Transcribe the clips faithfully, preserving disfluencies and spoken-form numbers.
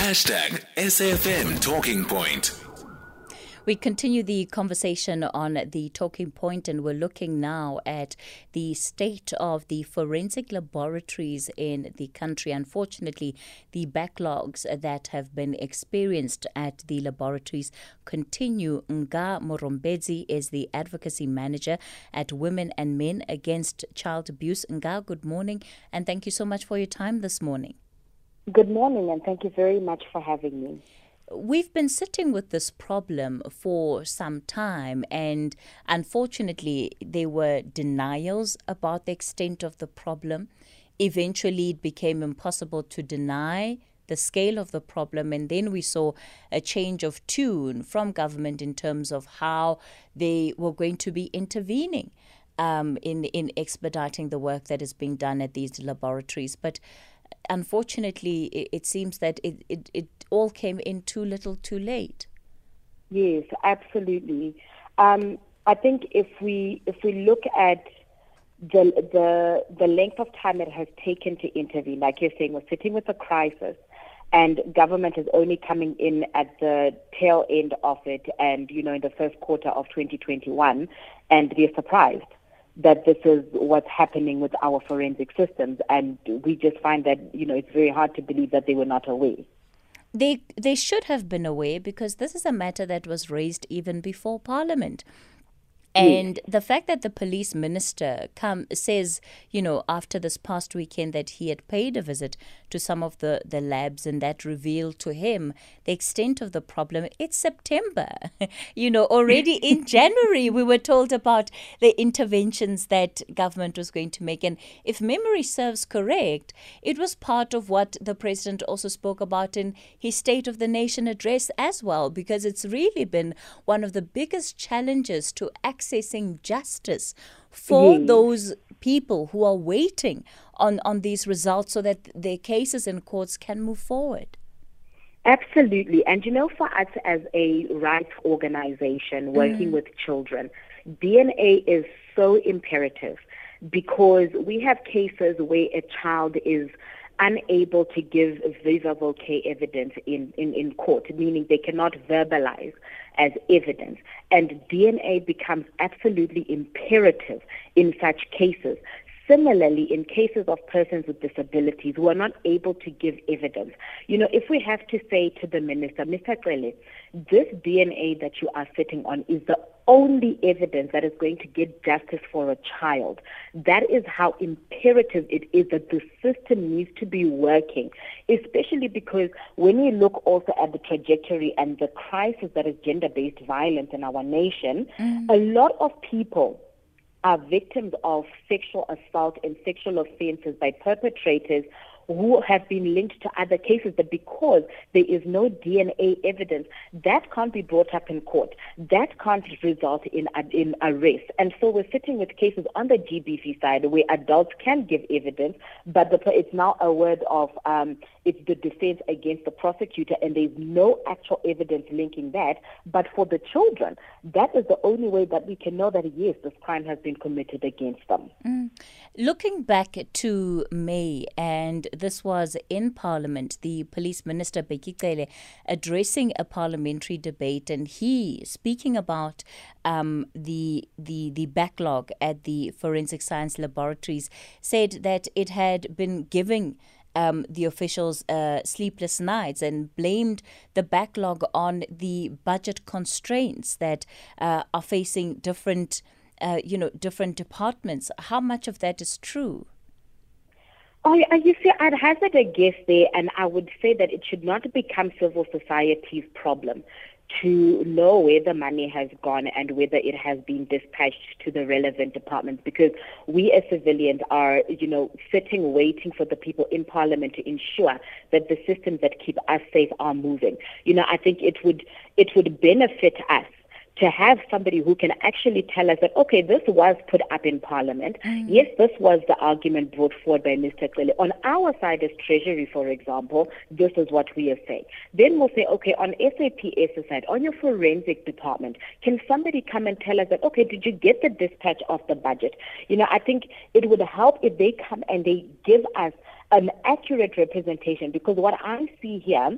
Hashtag S A F M Talking Point. We continue the conversation on the talking point, and we're looking now at the state of the forensic laboratories in the country. Unfortunately, the backlogs that have been experienced at the laboratories continue. Nga Murombedzi is the advocacy manager at Women and Men Against Child Abuse. Nga, good morning, and thank you so much for your time this morning. Good morning, and thank you very much for having me. We've been sitting with this problem for some time, and unfortunately there were denials about the extent of the problem. Eventually it became impossible to deny the scale of the problem, and then we saw a change of tune from government in terms of how they were going to be intervening um, in, in expediting the work that is being done at these laboratories. But unfortunately, it, it seems that it, it, it all came in too little too late. Yes, absolutely. Um, I think if we if we look at the, the, the length of time it has taken to intervene, like you're saying, we're sitting with a crisis and government is only coming in at the tail end of it and, you know, in the first quarter of twenty twenty-one, and we're surprised that this is what's happening with our forensic systems, and we just find that, you know, it's very hard to believe that they were not aware. They they should have been aware, because this is a matter that was raised even before Parliament. And yes, the fact that the police minister come says, you know, after this past weekend that he had paid a visit to some of the, the labs, and that revealed to him the extent of the problem. It's September, you know, already in January we were told about the interventions that government was going to make. And if memory serves correct, it was part of what the president also spoke about in his State of the Nation address as well, because it's really been one of the biggest challenges to act accessing justice for yes. those people who are waiting on, on these results so that their cases in courts can move forward. Absolutely. And, you know, for us as a rights organization working mm. with children, D N A is so imperative, because we have cases where a child is unable to give visible care evidence in, in, in court, meaning they cannot verbalize as evidence. And D N A becomes absolutely imperative in such cases. Similarly, in cases of persons with disabilities who are not able to give evidence, you know, if we have to say to the minister, Mister Kuehle, this D N A that you are sitting on is the only evidence that is going to get justice for a child. That is how imperative it is that the system needs to be working, especially because when you look also at the trajectory and the crisis that is gender-based violence in our nation, mm. a lot of people are victims of sexual assault and sexual offenses by perpetrators who have been linked to other cases, but because there is no D N A evidence, that can't be brought up in court. That can't result in in arrest. And so we're sitting with cases on the G B V side where adults can give evidence, but the, it's now a word of um, it's the defense against the prosecutor, and there's no actual evidence linking that. But for the children, that is the only way that we can know that, yes, this crime has been committed against them. Mm. Looking back to May, and this was in Parliament, the police minister, Bheki Cele, addressing a parliamentary debate, and he speaking about um, the, the, the backlog at the forensic science laboratories, said that it had been giving Um, the officials uh, sleepless nights, and blamed the backlog on the budget constraints that uh, are facing different, uh, you know, different departments. How much of that is true? Oh, you see, I'd hazard a guess there, and I would say that it should not become civil society's problem to know where the money has gone and whether it has been dispatched to the relevant departments, because we as civilians are, you know, sitting, waiting for the people in Parliament to ensure that the systems that keep us safe are moving. You know, I think it would it would benefit us to have somebody who can actually tell us that, okay, this was put up in Parliament. Mm. Yes, this was the argument brought forward by Mister Kuehle. On our side as Treasury, for example, this is what we are saying. Then we'll say, okay, on SAPS side, on your forensic department, can somebody come and tell us that, okay, did you get the dispatch of the budget? You know, I think it would help if they come and they give us an accurate representation, because what I see here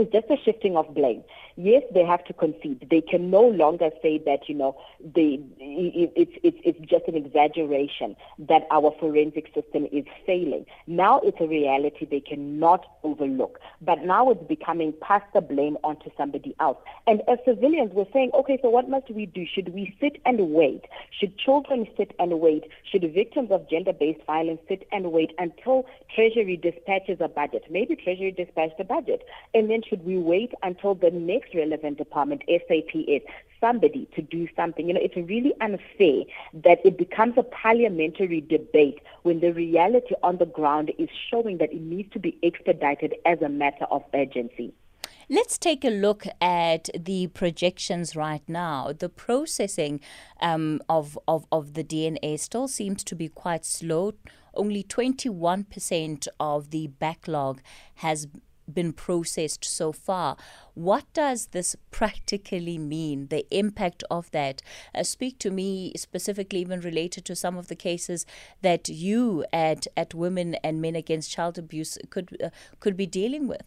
It's just a shifting of blame. Yes, they have to concede. They can no longer say that, you know, they, it's, it's, it's just an exaggeration that our forensic system is failing. Now it's a reality they cannot overlook. But now it's becoming pass the blame onto somebody else. And as civilians, we're saying, okay, so what must we do? Should we sit and wait? Should children sit and wait? Should victims of gender-based violence sit and wait until Treasury dispatches a budget? Maybe Treasury dispatched a budget. And then should we wait until the next relevant department, SAPS, somebody to do something? You know, it's really unfair that it becomes a parliamentary debate when the reality on the ground is showing that it needs to be expedited as a matter of urgency. Let's take a look at the projections right now. The processing um, of, of, of the D N A still seems to be quite slow. Only twenty-one percent of the backlog has been processed so far. What does this practically mean, the impact of that? Uh, speak to me specifically, even related to some of the cases that you at at Women and Men Against Child Abuse could uh, could be dealing with.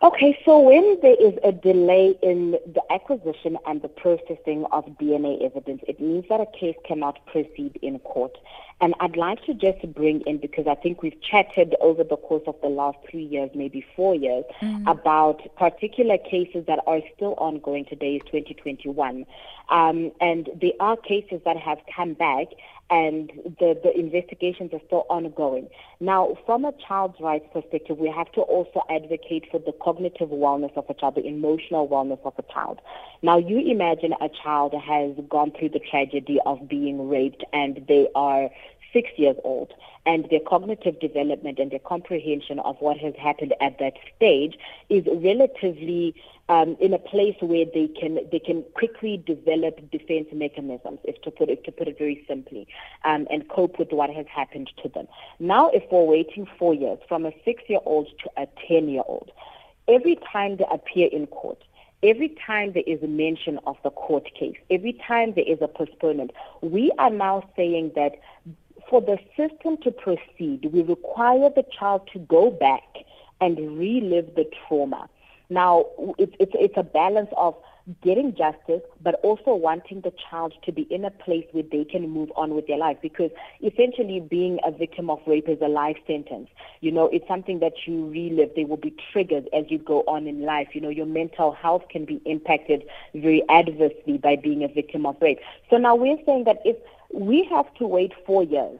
Okay, so when there is a delay in the acquisition and the processing of D N A evidence, it means that a case cannot proceed in court. And I'd like to just bring in, because I think we've chatted over the course of the last three years, maybe four years, mm-hmm. about particular cases that are still ongoing. Today is twenty twenty-one. Um, and there are cases that have come back and the, the investigations are still ongoing. Now, from a child's rights perspective, we have to also advocate for the cognitive wellness of a child, the emotional wellness of a child. Now, you imagine a child has gone through the tragedy of being raped and they are six years old, and their cognitive development and their comprehension of what has happened at that stage is relatively um, in a place where they can they can quickly develop defense mechanisms, if to put it to put it very simply, um, and cope with what has happened to them. Now, if we're waiting four years from a six-year-old to a ten-year-old, every time they appear in court, every time there is a mention of the court case, every time there is a postponement, we are now saying that for the system to proceed, we require the child to go back and relive the trauma. Now, it's, it's, it's a balance of getting justice, but also wanting the child to be in a place where they can move on with their life, because essentially being a victim of rape is a life sentence. You know, it's something that you relive. There will be triggers as you go on in life. You know, your mental health can be impacted very adversely by being a victim of rape. So now we're saying that if we have to wait four years,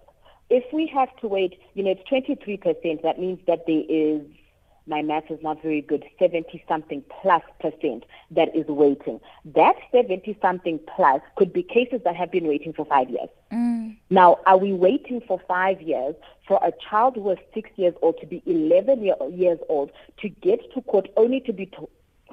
if we have to wait, you know, it's twenty-three percent, that means that there is, my math is not very good, seventy-something plus percent that is waiting. That seventy-something plus could be cases that have been waiting for five years. Mm. Now, are we waiting for five years for a child who is six years old to be eleven years old to get to court only to be to-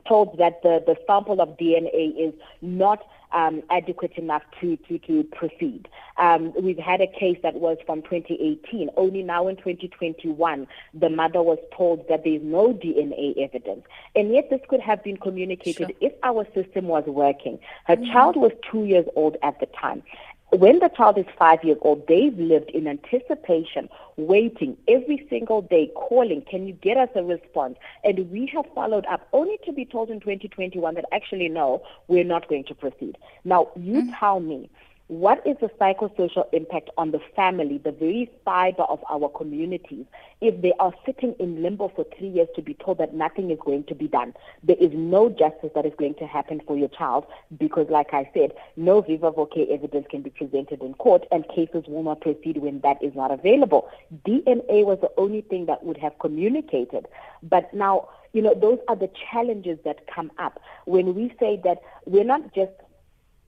told that the, the sample of D N A is not um, adequate enough to, to, to proceed? Um, we've had a case that was from twenty eighteen. Only now in twenty twenty-one, the mother was told that there's no D N A evidence. And yet this could have been communicated sure. if our system was working. Her mm-hmm. child was two years old at the time. When the child is five years old, they've lived in anticipation, waiting every single day, calling, can you get us a response? And we have followed up only to be told in twenty twenty-one that actually, no, we're not going to proceed. Now, you mm-hmm. tell me, what is the psychosocial impact on the family, the very fiber of our communities, if they are sitting in limbo for three years to be told that nothing is going to be done? There is no justice that is going to happen for your child because, like I said, no viva voce evidence can be presented in court and cases will not proceed when that is not available. D N A was the only thing that would have communicated. But now, you know, those are the challenges that come up when we say that we're not just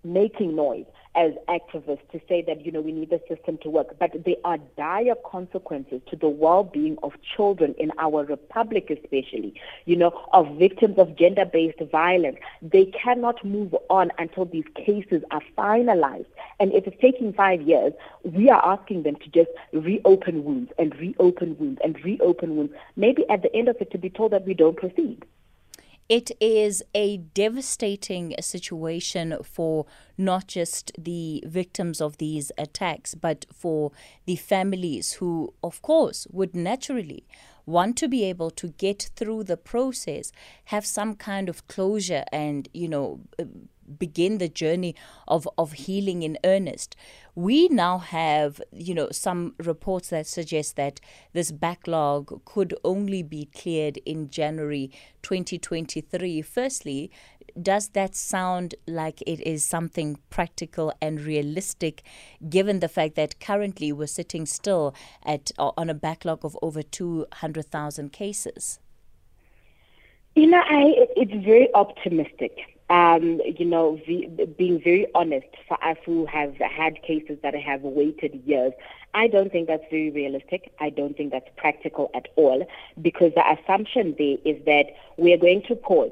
making noise as activists to say that, you know, we need the system to work. But there are dire consequences to the well-being of children in our republic especially, you know, of victims of gender-based violence. They cannot move on until these cases are finalized. And if it's taking five years, we are asking them to just reopen wounds and reopen wounds and reopen wounds, maybe at the end of it to be told that we don't proceed. It is a devastating situation for not just the victims of these attacks, but for the families who, of course, would naturally want to be able to get through the process, have some kind of closure and, you know, begin the journey of, of healing in earnest. We now have, you know, some reports that suggest that this backlog could only be cleared in January twenty twenty-three. Firstly, does that sound like it is something practical and realistic, given the fact that currently we're sitting still at on a backlog of over two hundred thousand cases? You know, I, it's very optimistic. Um, you know, v- being very honest, for us who have had cases that have waited years, I don't think that's very realistic. I don't think that's practical at all, because the assumption there is that we're going to pause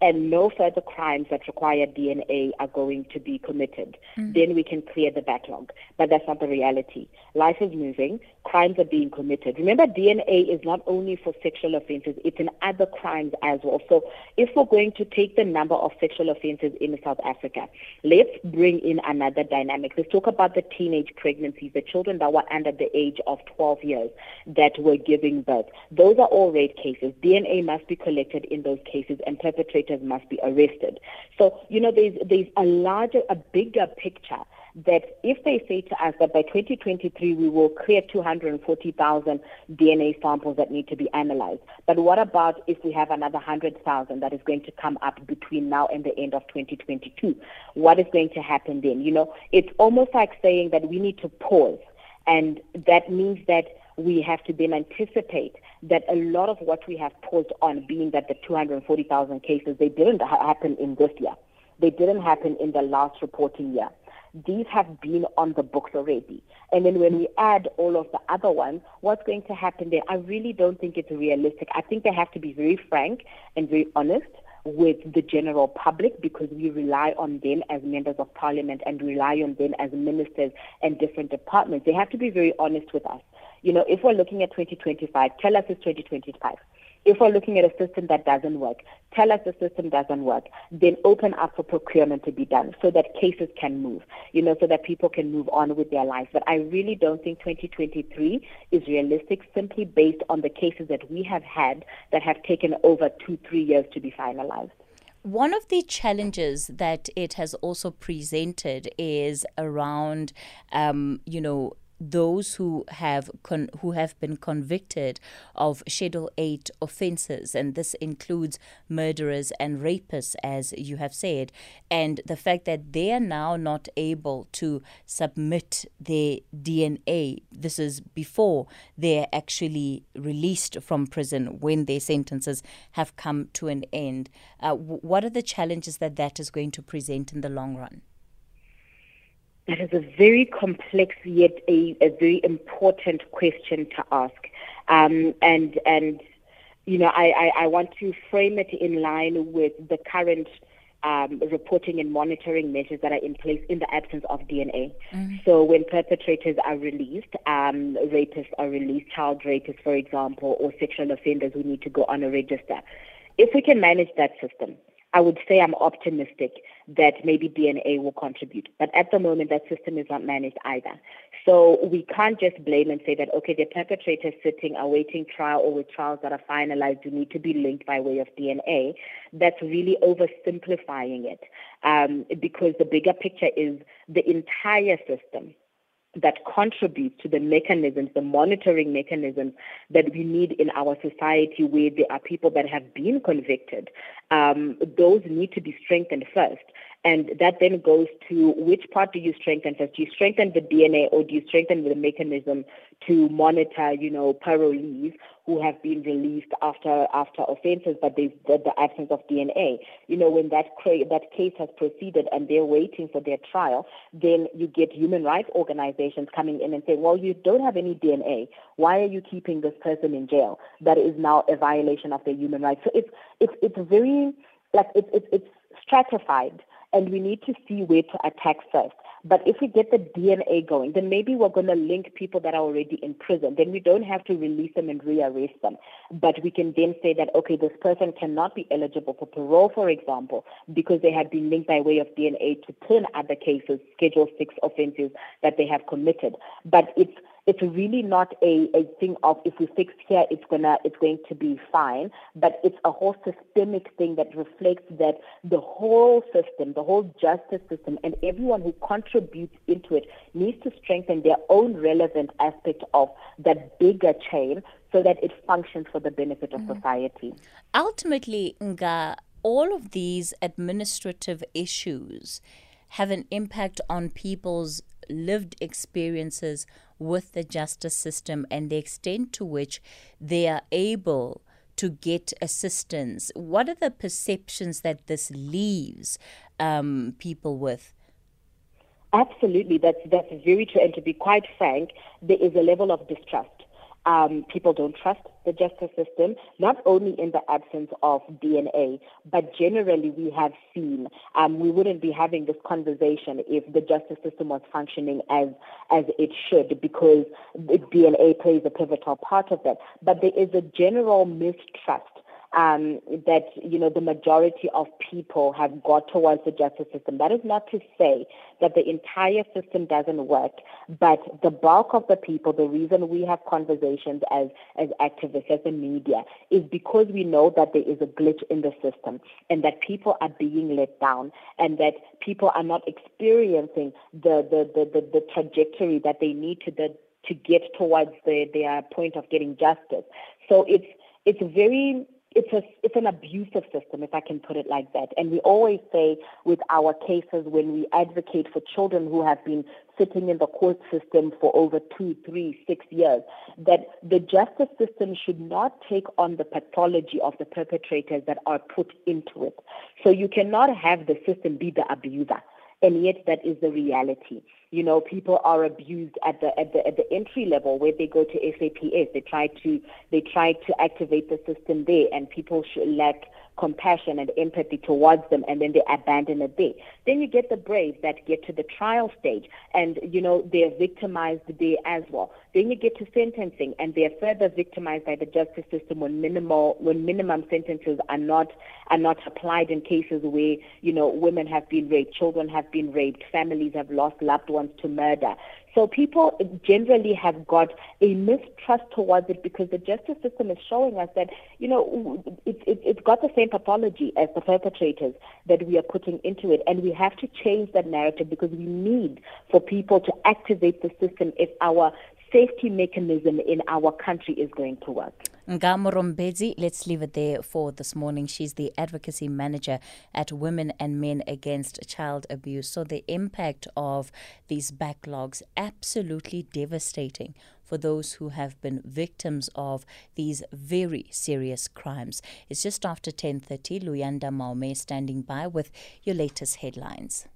and no further crimes that require D N A are going to be committed. Mm. Then we can clear the backlog. But that's not the reality. Life is moving. Crimes are being committed. Remember, D N A is not only for sexual offences, it's in other crimes as well. So if we're going to take the number of sexual offences in South Africa, let's bring in another dynamic. Let's talk about the teenage pregnancies, the children that were under the age of twelve years that were giving birth. Those are all rape cases. D N A must be collected in those cases and perpetrated must be arrested. So, you know, there's there's a larger, a bigger picture that if they say to us that by twenty twenty-three we will clear two hundred forty thousand D N A samples that need to be analyzed, but what about if we have another one hundred thousand that is going to come up between now and the end of twenty twenty-two? What is going to happen then? You know, it's almost like saying that we need to pause, and that means that we have to then anticipate that a lot of what we have paused on, being that the two hundred forty thousand cases, they didn't ha- happen in this year. They didn't happen in the last reporting year. These have been on the books already. And then when we add all of the other ones, what's going to happen there? I really don't think it's realistic. I think they have to be very frank and very honest with the general public, because we rely on them as members of parliament and rely on them as ministers and different departments. They have to be very honest with us. You know, if we're looking at twenty twenty-five, tell us it's twenty twenty-five. If we're looking at a system that doesn't work, tell us the system doesn't work. Then open up for procurement to be done so that cases can move, you know, so that people can move on with their lives. But I really don't think twenty twenty-three is realistic, simply based on the cases that we have had that have taken over two, three years to be finalized. One of the challenges that it has also presented is around, um, you know, those who have con- who have been convicted of Schedule eight offences, and this includes murderers and rapists, as you have said, and the fact that they are now not able to submit their D N A. This is before they're actually released from prison, when their sentences have come to an end. Uh, w- what are the challenges that that is going to present in the long run? That is a very complex yet a, a very important question to ask. Um, and, and you know, I, I, I want to frame it in line with the current um, reporting and monitoring measures that are in place in the absence of D N A. Mm-hmm. So when perpetrators are released, um, rapists are released, child rapists, for example, or sexual offenders who need to go on a register. If we can manage that system, I would say I'm optimistic that maybe D N A will contribute. But at the moment, that system is not managed either. So we can't just blame and say that, okay, the perpetrators sitting, awaiting trial, or with trials that are finalized, do need to be linked by way of D N A. That's really oversimplifying it, um, because the bigger picture is the entire system that contributes to the mechanisms, the monitoring mechanisms that we need in our society, where there are people that have been convicted. Um, those need to be strengthened first. And that then goes to, which part do you strengthen first? Do you strengthen the D N A, or do you strengthen the mechanism to monitor, you know, parolees who have been released after after offences, but there's the, the absence of D N A? You know, when that cra- that case has proceeded and they're waiting for their trial, then you get human rights organisations coming in and saying, well, you don't have any D N A. Why are you keeping this person in jail? That is now a violation of their human rights. So it's it's it's very like it's it's, it's stratified. And we need to see where to attack first. But if we get the D N A going, then maybe we're going to link people that are already in prison. Then we don't have to release them and rearrest them. But we can then say that, okay, this person cannot be eligible for parole, for example, because they had been linked by way of D N A to ten other cases, Schedule six offenses that they have committed. But it's It's really not a, a thing of if we fix here, it's gonna it's going to be fine. But it's a whole systemic thing that reflects that the whole system, the whole justice system, and everyone who contributes into it needs to strengthen their own relevant aspect of that bigger chain so that it functions for the benefit of mm. society. Ultimately, Nga, all of these administrative issues have an impact on people's lived experiences with the justice system and the extent to which they are able to get assistance. What are the perceptions that this leaves um, people with? Absolutely, that's that's very true. And to be quite frank, there is a level of distrust. Um, people don't trust the justice system, not only in the absence of D N A, but generally we have seen, um, we wouldn't be having this conversation if the justice system was functioning as as it should, because D N A plays a pivotal part of that. But there is a general mistrust um, that, you know, the majority of people have got towards the justice system. That is not to say that the entire system doesn't work, but the bulk of the people, the reason we have conversations as, as activists, as the media, is because we know that there is a glitch in the system and that people are being let down and that people are not experiencing the, the, the, the, the trajectory that they need to, the, to get towards the, their point of getting justice. So it's, it's very... It's a, it's an abusive system, if I can put it like that. And we always say with our cases when we advocate for children who have been sitting in the court system for over two, three, six years, that the justice system should not take on the pathology of the perpetrators that are put into it. So you cannot have the system be the abuser. And yet that is the reality. You know, people are abused at the at the at the entry level where they go to S A P S. They try to they try to activate the system there, and people should lack compassion and empathy towards them, and then they abandon it there. Then you get the brave that get to the trial stage, and you know they are victimized there as well. Then you get to sentencing, and they are further victimized by the justice system when minimal when minimum sentences are not are not applied in cases where you know women have been raped, children have been raped, families have lost loved ones to murder. So people generally have got a mistrust towards it because the justice system is showing us that, you know, it, it, it's got the same pathology as the perpetrators that we are putting into it. And we have to change that narrative because we need for people to activate the system if our safety mechanism in our country is going to work. Nga Murombedzi, let's leave it there for this morning. She's the advocacy manager at Women and Men Against Child Abuse. So the impact of these backlogs, absolutely devastating for those who have been victims of these very serious crimes. It's just after ten thirty. Luyanda Maume standing by with your latest headlines.